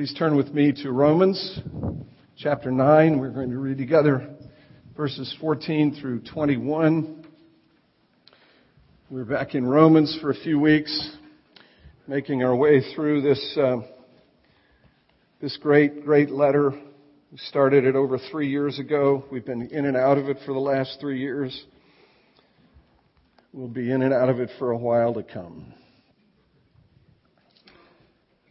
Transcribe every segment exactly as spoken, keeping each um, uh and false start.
Please turn with me to Romans chapter nine. We're going to read together verses fourteen through twenty-one. We're back in Romans for a few weeks, making our way through this uh, this great, great letter. We started it over three years ago. We've been in and out of it for the last three years. We'll be in and out of it for a while to come.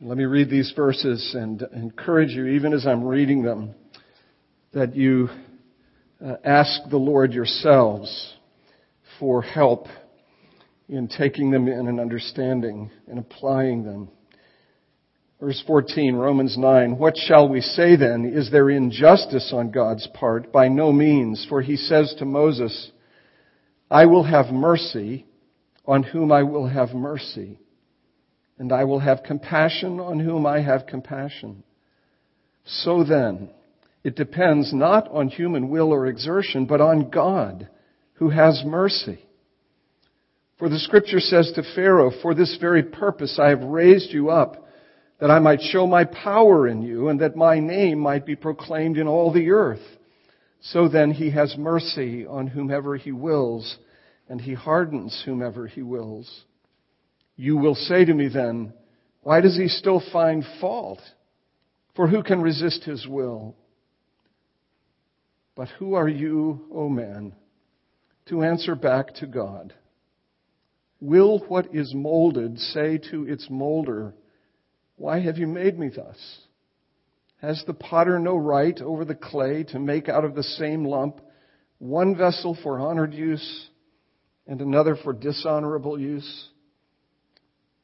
Let me read these verses and encourage you, even as I'm reading them, that you uh, ask the Lord yourselves for help in taking them in and understanding and applying them. Verse fourteen, Romans nine, "What shall we say then? Is there injustice on God's part? By no means. For he says to Moses, I will have mercy on whom I will have mercy. And I will have compassion on whom I have compassion. So then, it depends not on human will or exertion, but on God, who has mercy. For the Scripture says to Pharaoh, For this very purpose I have raised you up, that I might show my power in you, and that my name might be proclaimed in all the earth. So then he has mercy on whomever he wills, and he hardens whomever he wills. You will say to me then, why does he still find fault? For who can resist his will? But who are you, O man, to answer back to God? Will what is molded say to its molder, why have you made me thus? Has the potter no right over the clay to make out of the same lump one vessel for honored use and another for dishonorable use?"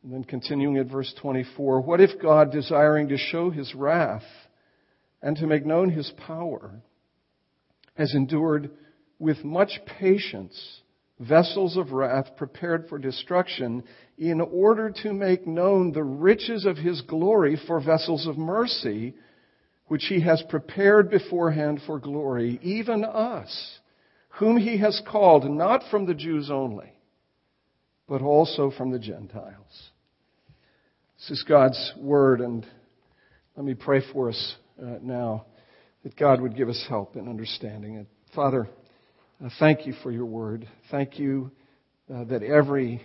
And then continuing at verse twenty-four, "What if God, desiring to show his wrath and to make known his power, has endured with much patience vessels of wrath prepared for destruction in order to make known the riches of his glory for vessels of mercy, which he has prepared beforehand for glory, even us, whom he has called not from the Jews only, but also from the Gentiles." This is God's word, and let me pray for us uh, now that God would give us help in understanding it. Father, uh, thank you for your word. Thank you uh, that every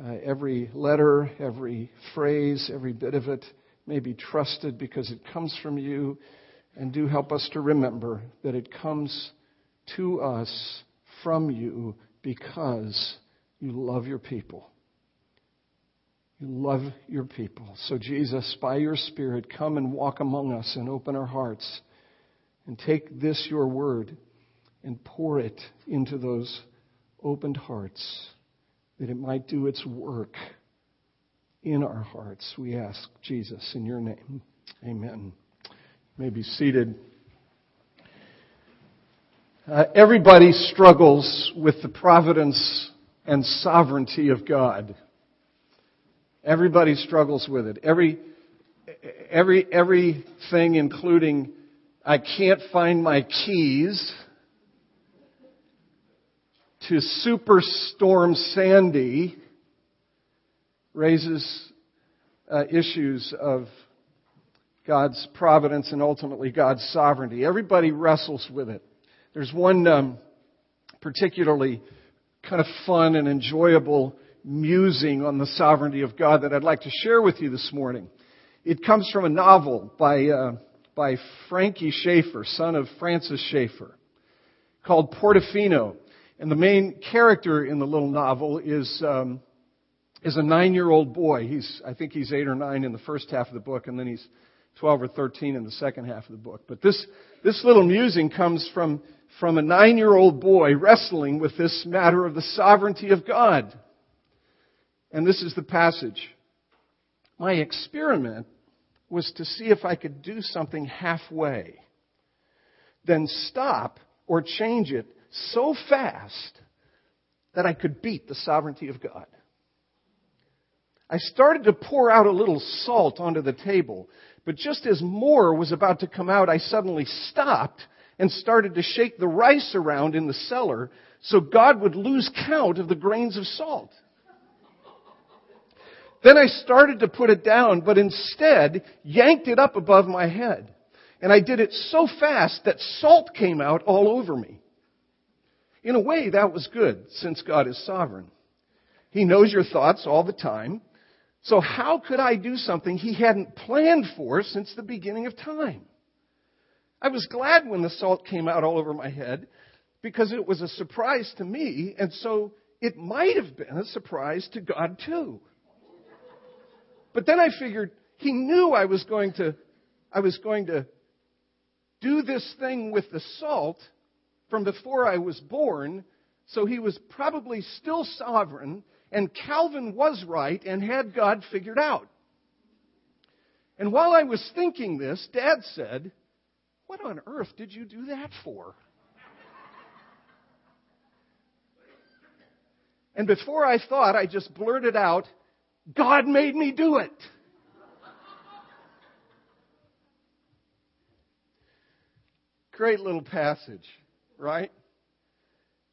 uh, every letter, every phrase, every bit of it may be trusted because it comes from you, and do help us to remember that it comes to us from you because you love your people. You love your people. So Jesus, by your Spirit, come and walk among us and open our hearts and take this, your word, and pour it into those opened hearts that it might do its work in our hearts. We ask, Jesus, in your name. Amen. You may be seated. Uh, everybody struggles with the providence and sovereignty of God. Everybody struggles with it. Every, every, everything, including, I can't find my keys, to Superstorm Sandy, raises uh, issues of God's providence and ultimately God's sovereignty. Everybody wrestles with it. There's one um, particularly kind of fun and enjoyable musing on the sovereignty of God that I'd like to share with you this morning. It comes from a novel by uh, by Frankie Schaeffer, son of Francis Schaeffer, called Portofino. And the main character in the little novel is um, is a nine-year-old boy. He's I think he's eight or nine in the first half of the book, and then he's twelve or thirteen in the second half of the book. But this this little musing comes from from a nine-year-old boy wrestling with this matter of the sovereignty of God. And this is the passage. "My experiment was to see if I could do something halfway, then stop or change it so fast that I could beat the sovereignty of God. I started to pour out a little salt onto the table, but just as more was about to come out, I suddenly stopped and started to shake the rice around in the cellar so God would lose count of the grains of salt. Then I started to put it down, but instead yanked it up above my head. And I did it so fast that salt came out all over me. In a way, that was good, since God is sovereign. He knows your thoughts all the time. So how could I do something he hadn't planned for since the beginning of time? I was glad when the salt came out all over my head because it was a surprise to me, and so it might have been a surprise to God too. But then I figured he knew I was going to, I was going to do this thing with the salt from before I was born, so he was probably still sovereign, and Calvin was right and had God figured out. And while I was thinking this, Dad said, "What on earth did you do that for?" And before I thought, I just blurted out, "God made me do it." Great little passage, right?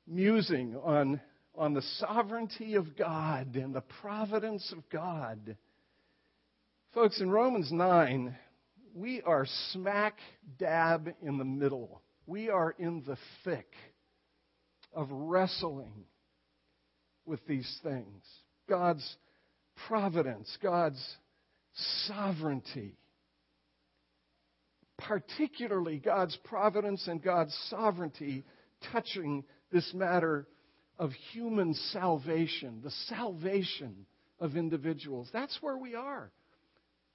Musing on, on the sovereignty of God and the providence of God. Folks, in Romans nine, we are smack dab in the middle. We are in the thick of wrestling with these things. God's providence, God's sovereignty. Particularly God's providence and God's sovereignty touching this matter of human salvation, the salvation of individuals. That's where we are.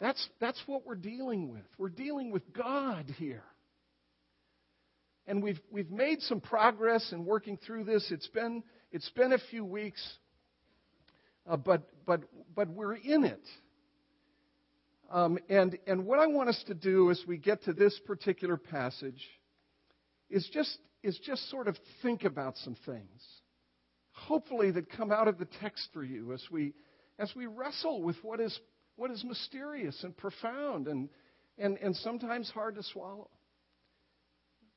That's, that's what we're dealing with. We're dealing with God here. And we've, we've made some progress in working through this. It's been, it's been a few weeks, uh, but, but, but we're in it. Um, and, and what I want us to do as we get to this particular passage is just, is just sort of think about some things, hopefully that come out of the text for you as we, as we wrestle with what is What is mysterious and profound and, and, and sometimes hard to swallow.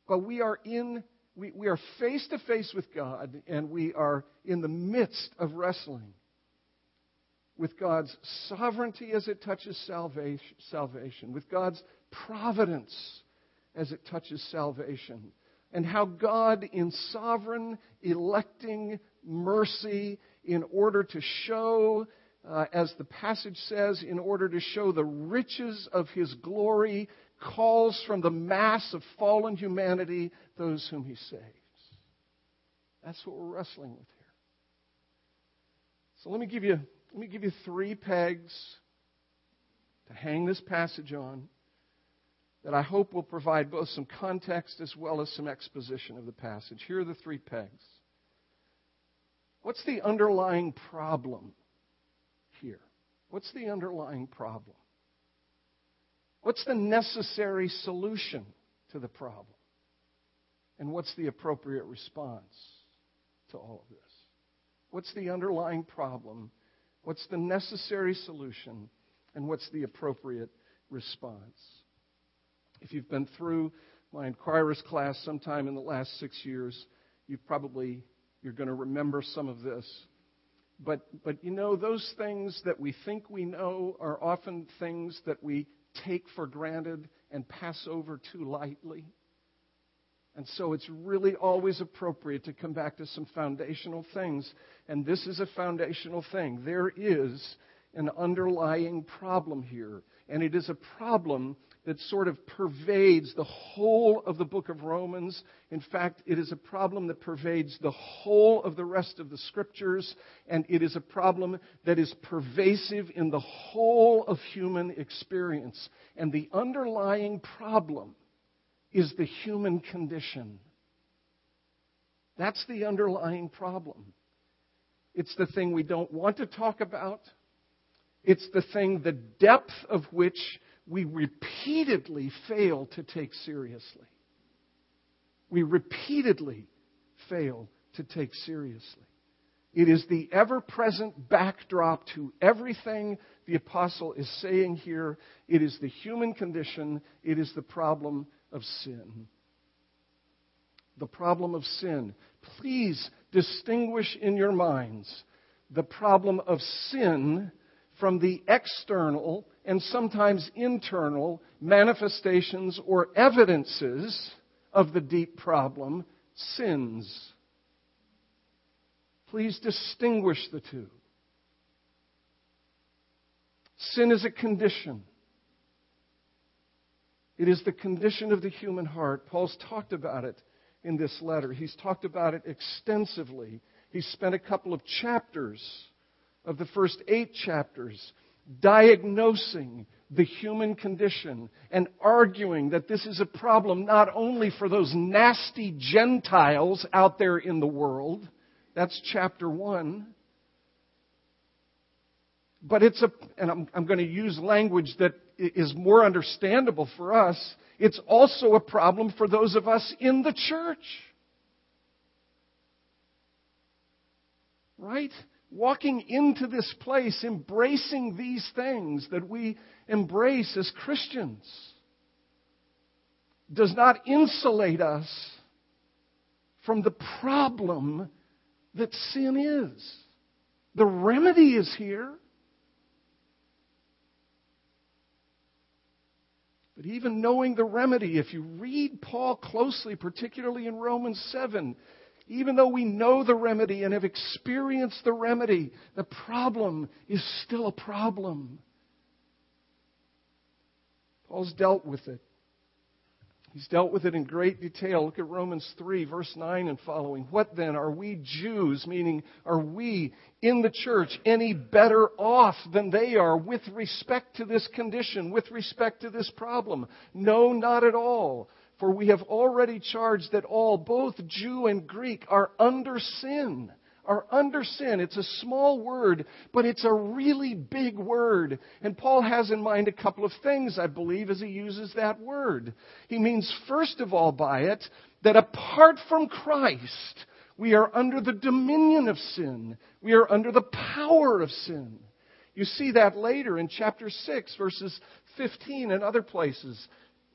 But we are in, we, we are face to face with God, and we are in the midst of wrestling with God's sovereignty as it touches salvation, salvation, with God's providence as it touches salvation, and how God in sovereign electing mercy in order to show Uh, as the passage says, in order to show the riches of his glory, calls from the mass of fallen humanity those whom he saves. That's what we're wrestling with here. So let me give you let me give you three pegs to hang this passage on that I hope will provide both some context as well as some exposition of the passage. Here are the three pegs. What's the underlying problem? Here. What's the underlying problem? What's the necessary solution to the problem? And what's the appropriate response to all of this? What's the underlying problem? What's the necessary solution? And what's the appropriate response? If you've been through my Inquirer's class sometime in the last six years, you've probably, you're going to remember some of this. But, but you know, those things that we think we know are often things that we take for granted and pass over too lightly. And so it's really always appropriate to come back to some foundational things. And this is a foundational thing. There is an underlying problem here. And it is a problem that sort of pervades the whole of the book of Romans. In fact, it is a problem that pervades the whole of the rest of the Scriptures, and it is a problem that is pervasive in the whole of human experience. And the underlying problem is the human condition. That's the underlying problem. It's the thing we don't want to talk about. It's the thing, the depth of which we repeatedly fail to take seriously. We repeatedly fail to take seriously. It is the ever-present backdrop to everything the apostle is saying here. It is the human condition. It is the problem of sin. The problem of sin. Please distinguish in your minds the problem of sin from the external and sometimes internal manifestations or evidences of the deep problem, sins. Please distinguish the two. Sin is a condition. It is the condition of the human heart. Paul's talked about it in this letter. He's talked about it extensively. He spent a couple of chapters of the first eight chapters diagnosing the human condition and arguing that this is a problem not only for those nasty Gentiles out there in the world, that's chapter one, but it's a, and I'm, I'm going to use language that is more understandable for us, it's also a problem for those of us in the church. Right? Walking into this place, embracing these things that we embrace as Christians, does not insulate us from the problem that sin is. The remedy is here. But even knowing the remedy, if you read Paul closely, particularly in Romans seven, even though we know the remedy and have experienced the remedy, the problem is still a problem. Paul's dealt with it. He's dealt with it in great detail. Look at Romans three, verse nine and following. What then? Are we Jews, meaning are we in the church any better off than they are with respect to this condition, with respect to this problem? No, not at all. For we have already charged that all, both Jew and Greek, are under sin. Are under sin. It's a small word, but it's a really big word. And Paul has in mind a couple of things, I believe, as he uses that word. He means, first of all, by it, that apart from Christ, we are under the dominion of sin. We are under the power of sin. You see that later in chapter six, verses fifteen and other places.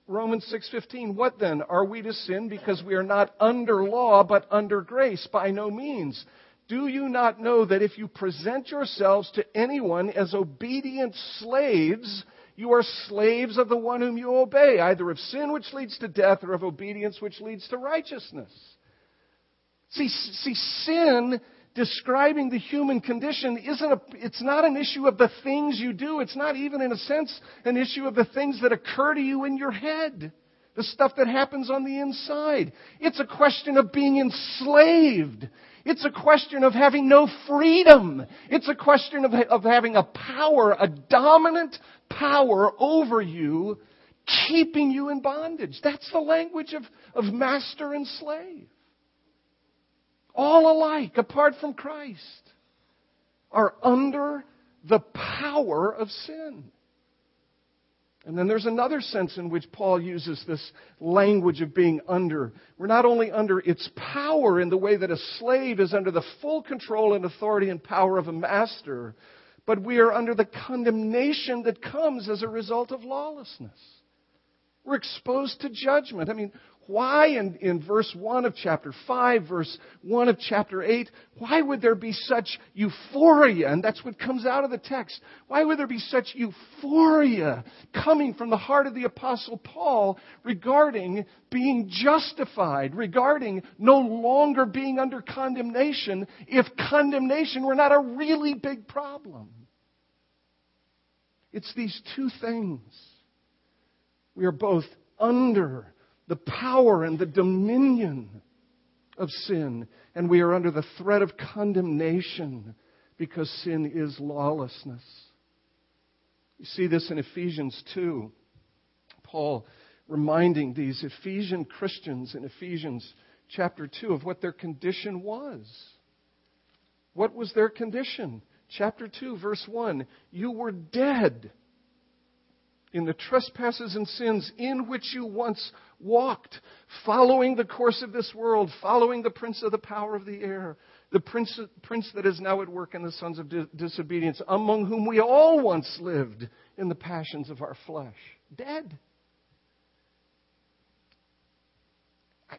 Romans six fifteen, what then? Are we to sin because we are not under law but under grace? By no means. Do you not know that if you present yourselves to anyone as obedient slaves, you are slaves of the one whom you obey, either of sin which leads to death or of obedience which leads to righteousness? See, see sin describing the human condition isn't a, it's not an issue of the things you do. It's not even, in a sense, an issue of the things that occur to you in your head, the stuff that happens on the inside. It's a question of being enslaved. It's a question of having no freedom. It's a question of, of having a power, a dominant power over you, keeping you in bondage. That's the language of, of master and slave. All alike, apart from Christ, are under the power of sin. And then there's another sense in which Paul uses this language of being under. We're not only under its power in the way that a slave is under the full control and authority and power of a master, but we are under the condemnation that comes as a result of lawlessness. We're exposed to judgment. I mean, why in, in verse one of chapter five, verse one of chapter eight, why would there be such euphoria? And that's what comes out of the text. Why would there be such euphoria coming from the heart of the Apostle Paul regarding being justified, regarding no longer being under condemnation, if condemnation were not a really big problem? It's these two things. We are both under the power and the dominion of sin, and we are under the threat of condemnation because sin is lawlessness. You see this in Ephesians two. Paul reminding these Ephesian Christians in Ephesians chapter two of what their condition was. What was their condition? Chapter two, verse one, you were dead in the trespasses and sins in which you once walked, following the course of this world, following the prince of the power of the air, the prince, prince that is now at work in the sons of dis- disobedience, among whom we all once lived in the passions of our flesh. Dead. I,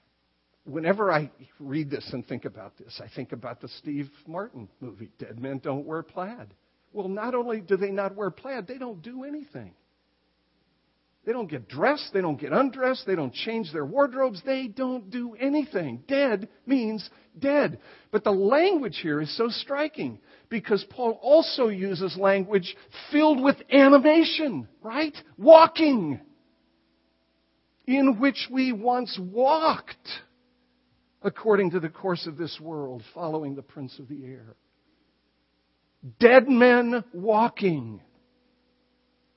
whenever I read this and think about this, I think about the Steve Martin movie, Dead Men Don't Wear Plaid. Well, not only do they not wear plaid, they don't do anything. They don't get dressed. They don't get undressed. They don't change their wardrobes. They don't do anything. Dead means dead. But the language here is so striking because Paul also uses language filled with animation, right? Walking, in which we once walked according to the course of this world, following the prince of the air. Dead men walking.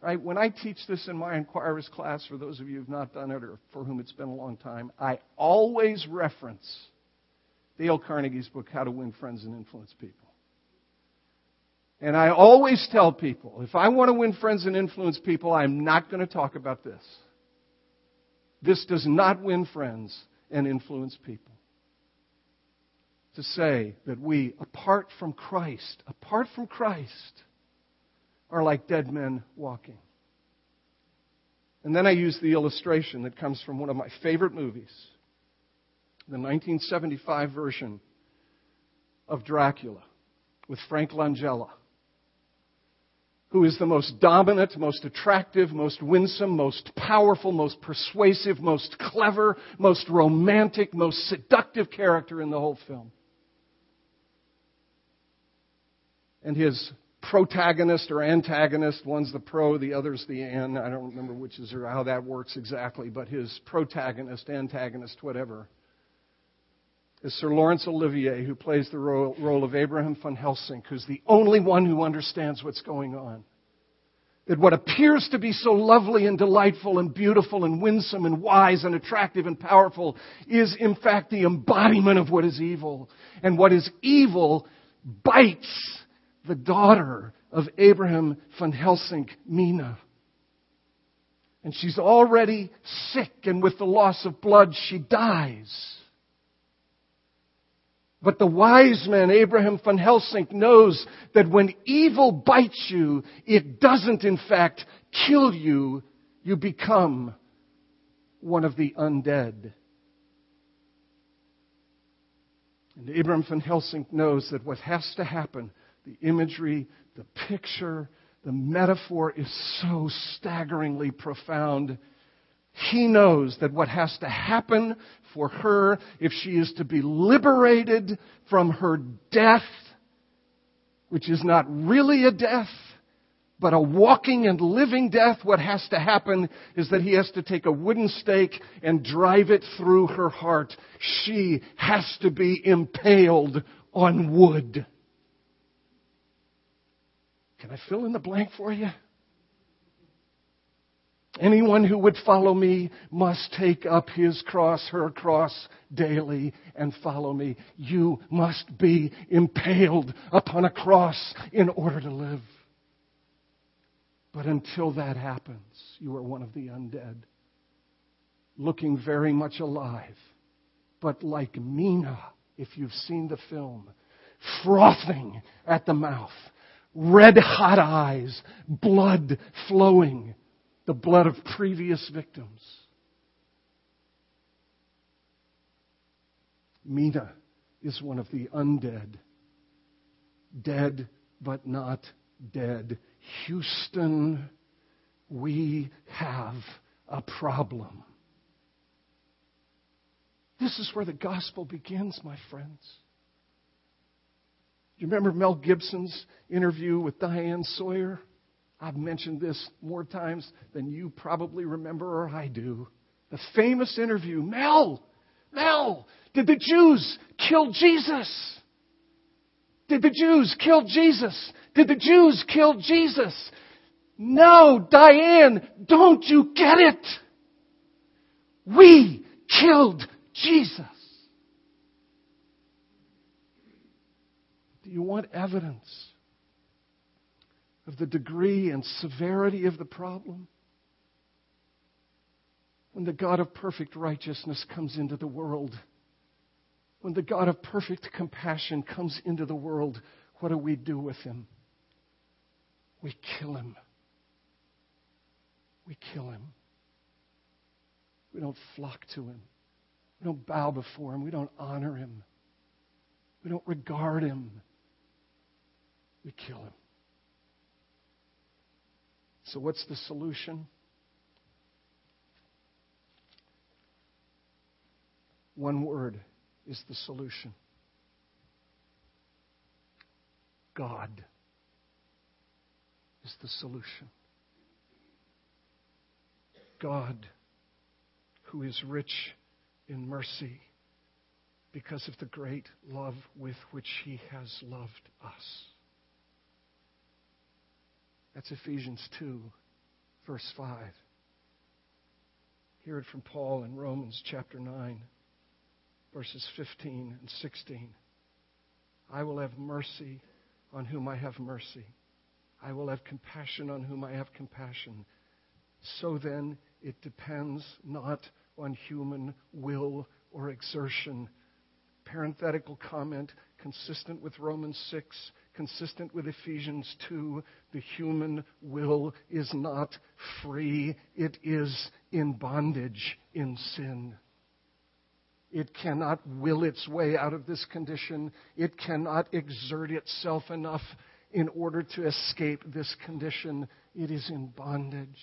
Right? When I teach this in my inquirer's class, for those of you who have not done it or for whom it's been a long time, I always reference Dale Carnegie's book, How to Win Friends and Influence People. And I always tell people, if I want to win friends and influence people, I'm not going to talk about this. This does not win friends and influence people. To say that we, apart from Christ, apart from Christ, are like dead men walking. And then I use the illustration that comes from one of my favorite movies, the nineteen seventy-five version of Dracula with Frank Langella, who is the most dominant, most attractive, most winsome, most powerful, most persuasive, most clever, most romantic, most seductive character in the whole film. And his protagonist or antagonist, one's the pro, the other's the an. I don't remember which is or how that works exactly, but his protagonist, antagonist, whatever, is Sir Lawrence Olivier, who plays the role of Abraham von Helsing, who's the only one who understands what's going on. That what appears to be so lovely and delightful and beautiful and winsome and wise and attractive and powerful is, in fact, the embodiment of what is evil. And what is evil bites the daughter of Abraham von Helsing, Mina. And she's already sick, and with the loss of blood, she dies. But the wise man, Abraham von Helsing, knows that when evil bites you, it doesn't, in fact, kill you. You become one of the undead. And Abraham von Helsing knows that what has to happen, the imagery, the picture, the metaphor is so staggeringly profound. He knows that what has to happen for her, if she is to be liberated from her death, which is not really a death, but a walking and living death, what has to happen is that he has to take a wooden stake and drive it through her heart. She has to be impaled on wood. Can I fill in the blank for you? Anyone who would follow me must take up his cross, her cross, daily and follow me. You must be impaled upon a cross in order to live. But until that happens, you are one of the undead, looking very much alive, but like Mina, if you've seen the film, frothing at the mouth. Red-hot eyes, blood flowing, the blood of previous victims. Mina is one of the undead. Dead, but not dead. Houston, we have a problem. This is where the gospel begins, my friends. You remember Mel Gibson's interview with Diane Sawyer? I've mentioned this more times than you probably remember or I do. The famous interview. Mel! Mel! Did the Jews kill Jesus? Did the Jews kill Jesus? Did the Jews kill Jesus? No, Diane, don't you get it? We killed Jesus. You want evidence of the degree and severity of the problem? When the God of perfect righteousness comes into the world, when the God of perfect compassion comes into the world, what do we do with him? We kill him. We kill him. We don't flock to him. We don't bow before him. We don't honor him. We don't regard him. We kill him. So what's the solution? One word is the solution. God is the solution. God, who is rich in mercy because of the great love with which he has loved us. That's Ephesians two, verse five. Hear it from Paul in Romans chapter nine, verses fifteen and sixteen. I will have mercy on whom I have mercy. I will have compassion on whom I have compassion. So then, it depends not on human will or exertion. Parenthetical comment, consistent with Romans six, consistent with Ephesians two, the human will is not free. It is in bondage, in sin. It cannot will its way out of this condition. It cannot exert itself enough in order to escape this condition. It is in bondage.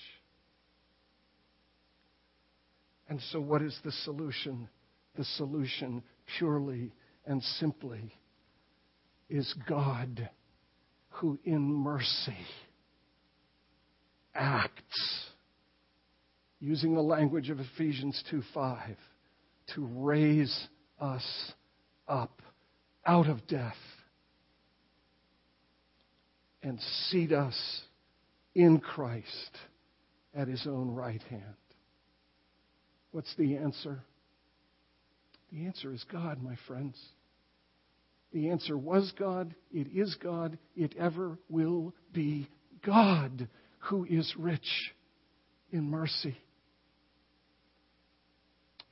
And so what is the solution? The solution, purely and simply, is God, who in mercy acts, using the language of Ephesians two five, to raise us up out of death and seat us in Christ at his own right hand. What's the answer? The answer is God, my friends. The answer was God, it is God, it ever will be God, who is rich in mercy.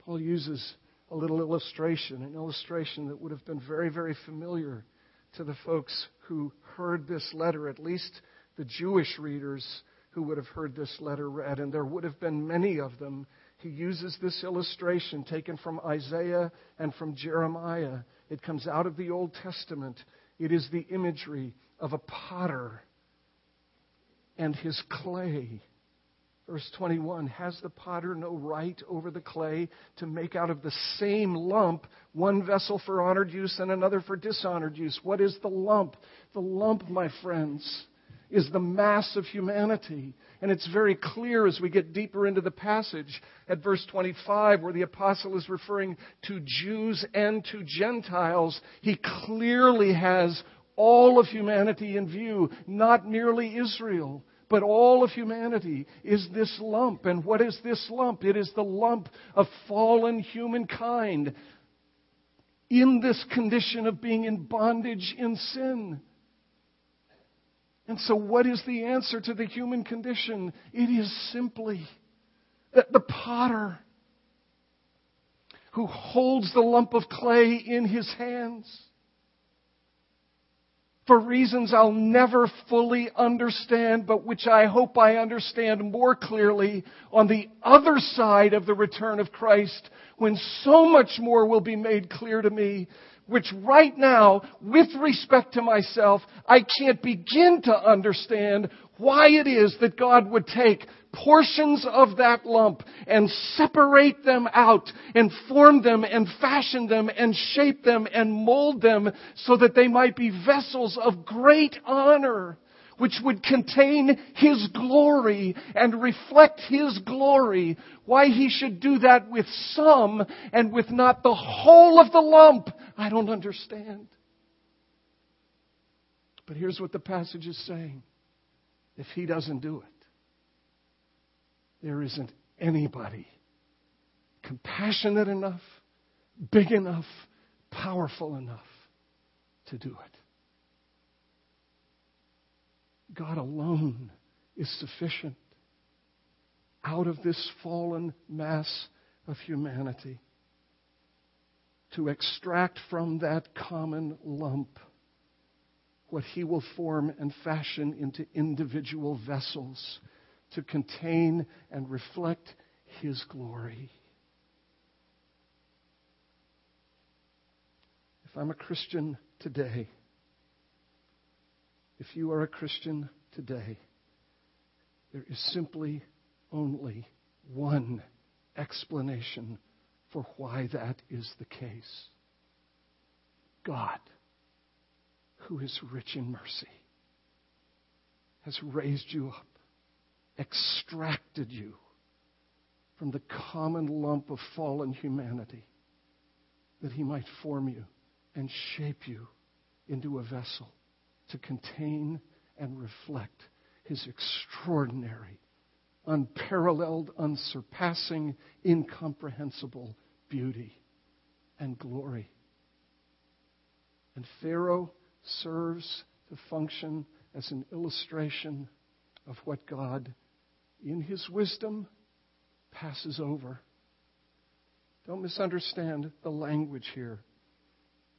Paul uses a little illustration, an illustration that would have been very, very familiar to the folks who heard this letter, at least the Jewish readers who would have heard this letter read, and there would have been many of them. He uses this illustration taken from Isaiah and from Jeremiah. It comes out of the Old Testament. It is the imagery of a potter and his clay. Verse twenty-one, has the potter no right over the clay to make out of the same lump one vessel for honored use and another for dishonored use? What is the lump? The lump, my friends, is the mass of humanity. And it's very clear as we get deeper into the passage at verse twenty-five, where the apostle is referring to Jews and to Gentiles. He clearly has all of humanity in view, not merely Israel, but all of humanity is this lump. And what is this lump? It is the lump of fallen humankind in this condition of being in bondage in sin. And so what is the answer to the human condition? It is simply that the potter, who holds the lump of clay in his hands, for reasons I'll never fully understand, but which I hope I understand more clearly on the other side of the return of Christ, when so much more will be made clear to me, which right now, with respect to myself, I can't begin to understand why it is that God would take portions of that lump and separate them out and form them and fashion them and shape them and mold them so that they might be vessels of great honor, which would contain his glory and reflect his glory. Why he should do that with some and with not the whole of the lump, I don't understand. But here's what the passage is saying. If he doesn't do it, there isn't anybody compassionate enough, big enough, powerful enough to do it. God alone is sufficient out of this fallen mass of humanity to extract from that common lump what he will form and fashion into individual vessels to contain and reflect his glory. If I'm a Christian today, If you are a Christian today, There is simply only one explanation for why that is the case. God, who is rich in mercy, has raised you up, extracted you from the common lump of fallen humanity, that he might form you and shape you into a vessel to contain and reflect his extraordinary, unparalleled, unsurpassing, incomprehensible beauty and glory. And Pharaoh serves to function as an illustration of what God, in his wisdom, passes over. Don't misunderstand the language here.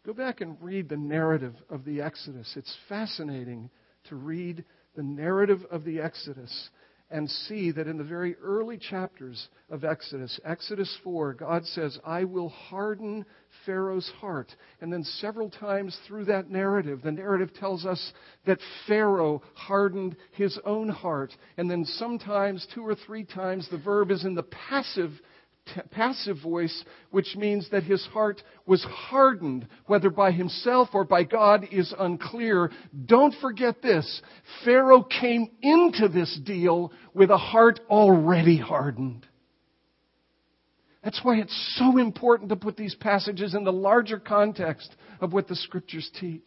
Go back and read the narrative of the Exodus. It's fascinating to read the narrative of the Exodus and see that in the very early chapters of Exodus, Exodus four, God says, I will harden Pharaoh's heart. And then several times through that narrative, the narrative tells us that Pharaoh hardened his own heart. And then sometimes, two or three times, the verb is in the passive T- passive voice, which means that his heart was hardened, whether by himself or by God is unclear. Don't forget this. Pharaoh came into this deal with a heart already hardened. That's why it's so important to put these passages in the larger context of what the Scriptures teach.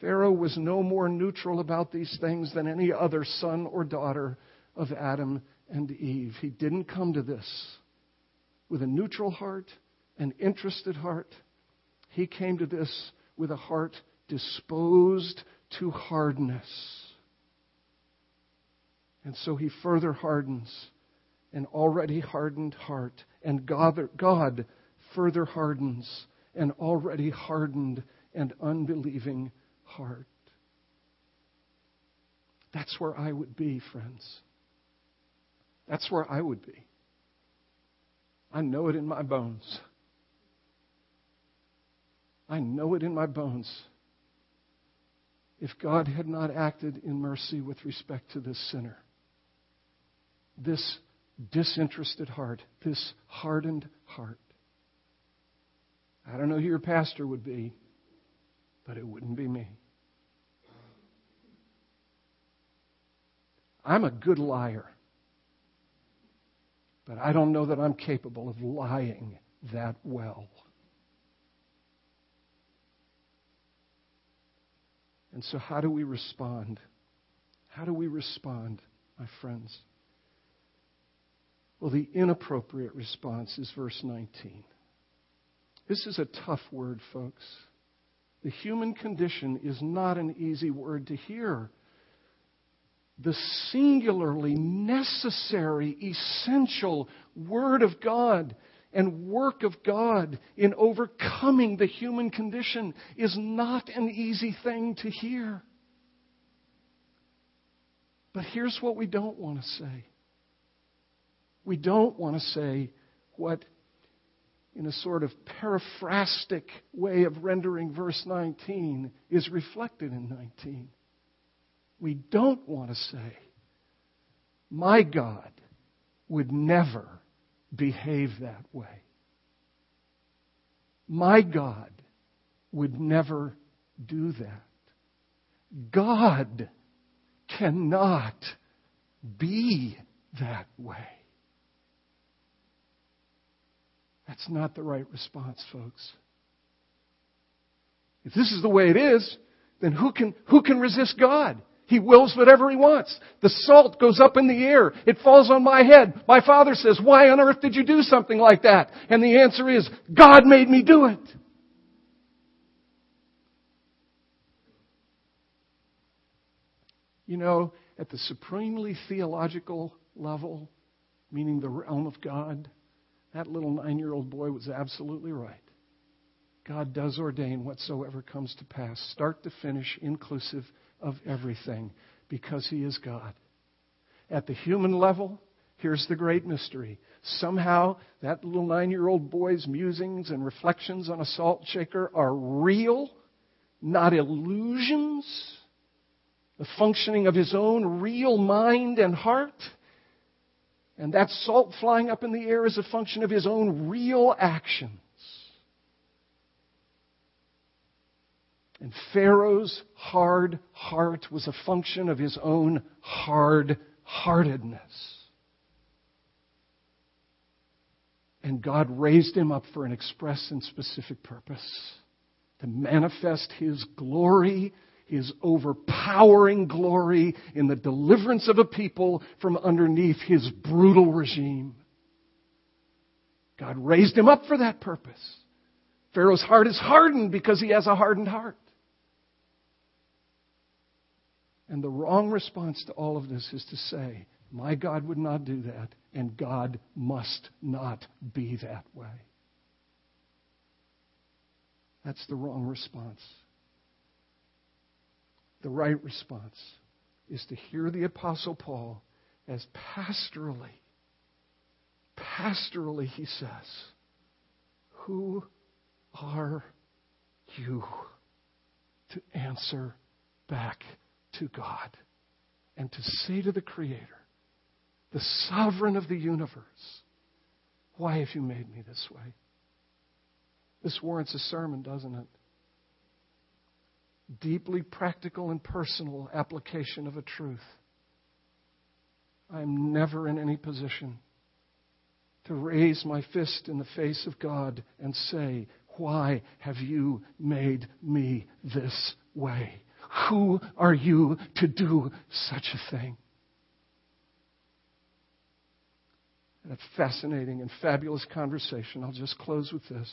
Pharaoh was no more neutral about these things than any other son or daughter of Adam and Eve. He didn't come to this with a neutral heart, an interested heart. He came to this with a heart disposed to hardness. And so he further hardens an already hardened heart. And God, God further hardens an already hardened and unbelieving heart. That's where I would be, friends. That's where I would be. I know it in my bones. I know it in my bones. If God had not acted in mercy with respect to this sinner, this disinterested heart, this hardened heart, I don't know who your pastor would be, but it wouldn't be me. I'm a good liar. But I don't know that I'm capable of lying that well. And so how do we respond? How do we respond, my friends? Well, the inappropriate response is verse nineteen. This is a tough word, folks. The human condition is not an easy word to hear. The singularly necessary, essential Word of God and work of God in overcoming the human condition is not an easy thing to hear. But here's what we don't want to say. We don't want to say what, in a sort of paraphrastic way of rendering verse nineteen, is reflected in nineteen. We don't want to say, my God would never behave that way. My God would never do that. God cannot be that way. That's not the right response, folks. If this is the way it is, then who can, who can resist God? He wills whatever he wants. The salt goes up in the air. It falls on my head. My father says, why on earth did you do something like that? And the answer is, God made me do it. You know, at the supremely theological level, meaning the realm of God, that little nine-year-old boy was absolutely right. God does ordain whatsoever comes to pass, start to finish, inclusive of everything, because he is God. At the human level, here's the great mystery. Somehow, that little nine-year-old boy's musings and reflections on a salt shaker are real, not illusions. the functioning of his own real mind and heart. And that salt flying up in the air is a function of his own real actions. And Pharaoh's hard heart was a function of his own hard-heartedness. And God raised him up for an express and specific purpose, to manifest his glory, his overpowering glory in the deliverance of a people from underneath his brutal regime. God raised him up for that purpose. Pharaoh's heart is hardened because he has a hardened heart. And the wrong response to all of this is to say, my God would not do that, and God must not be that way. That's the wrong response. The right response is to hear the Apostle Paul as pastorally, pastorally he says, who are you to answer back to God and to say to the Creator, the sovereign of the universe, why have you made me this way? This warrants a sermon, doesn't it? Deeply practical and personal application of a truth. I am never in any position to raise my fist in the face of God and say, why have you made me this way? Who are you to do such a thing? And a fascinating and fabulous conversation. I'll just close with this.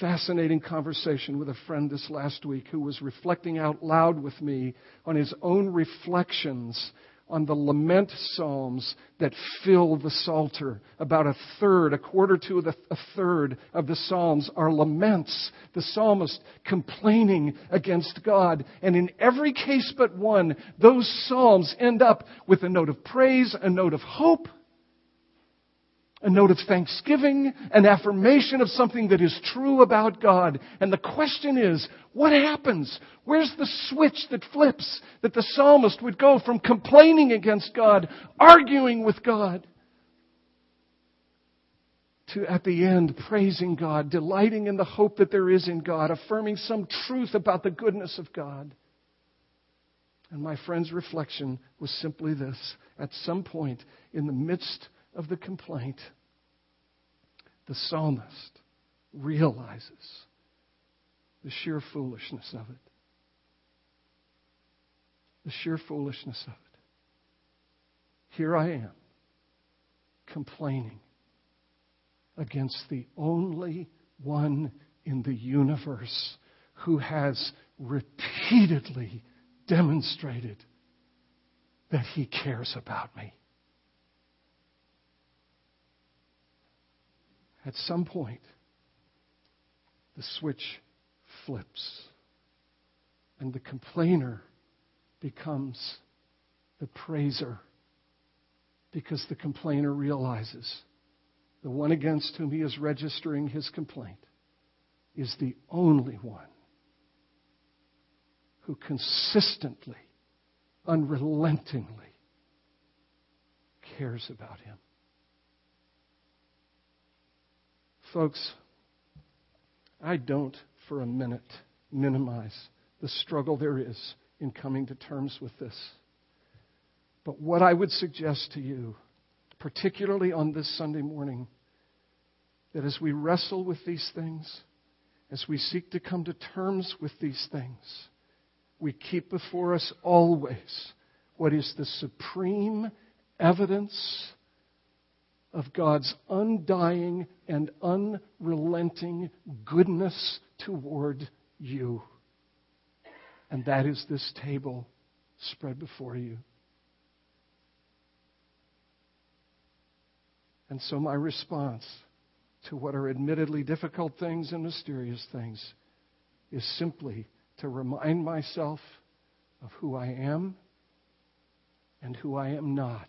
Fascinating conversation with a friend this last week who was reflecting out loud with me on his own reflections on the lament psalms that fill the Psalter. About a third, a quarter to a third of the psalms are laments. The psalmist complaining against God. And in every case but one, those psalms end up with a note of praise, a note of hope, a note of thanksgiving, an affirmation of something that is true about God. And the question is, what happens? Where's the switch that flips that the psalmist would go from complaining against God, arguing with God, to at the end praising God, delighting in the hope that there is in God, affirming some truth about the goodness of God? And my friend's reflection was simply this. At some point in the midst of the complaint, the psalmist realizes the sheer foolishness of it. The sheer foolishness of it. Here I am, complaining against the only one in the universe who has repeatedly demonstrated that he cares about me. At some point, the switch flips, and the complainer becomes the praiser, because the complainer realizes the one against whom he is registering his complaint is the only one who consistently, unrelentingly cares about him. Folks, I don't for a minute minimize the struggle there is in coming to terms with this. But what I would suggest to you, particularly on this Sunday morning, that as we wrestle with these things, as we seek to come to terms with these things, we keep before us always what is the supreme evidence of God's undying and unrelenting goodness toward you. And that is this table spread before you. And so my response to what are admittedly difficult things and mysterious things is simply to remind myself of who I am and who I am not.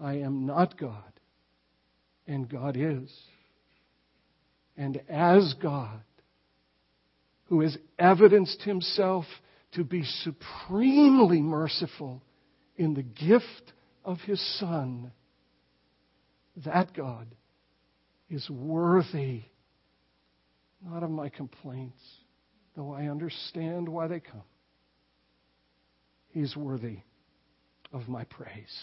I am not God, and God is. And as God, who has evidenced himself to be supremely merciful in the gift of his Son, that God is worthy, not of my complaints, though I understand why they come. He's worthy of my praise.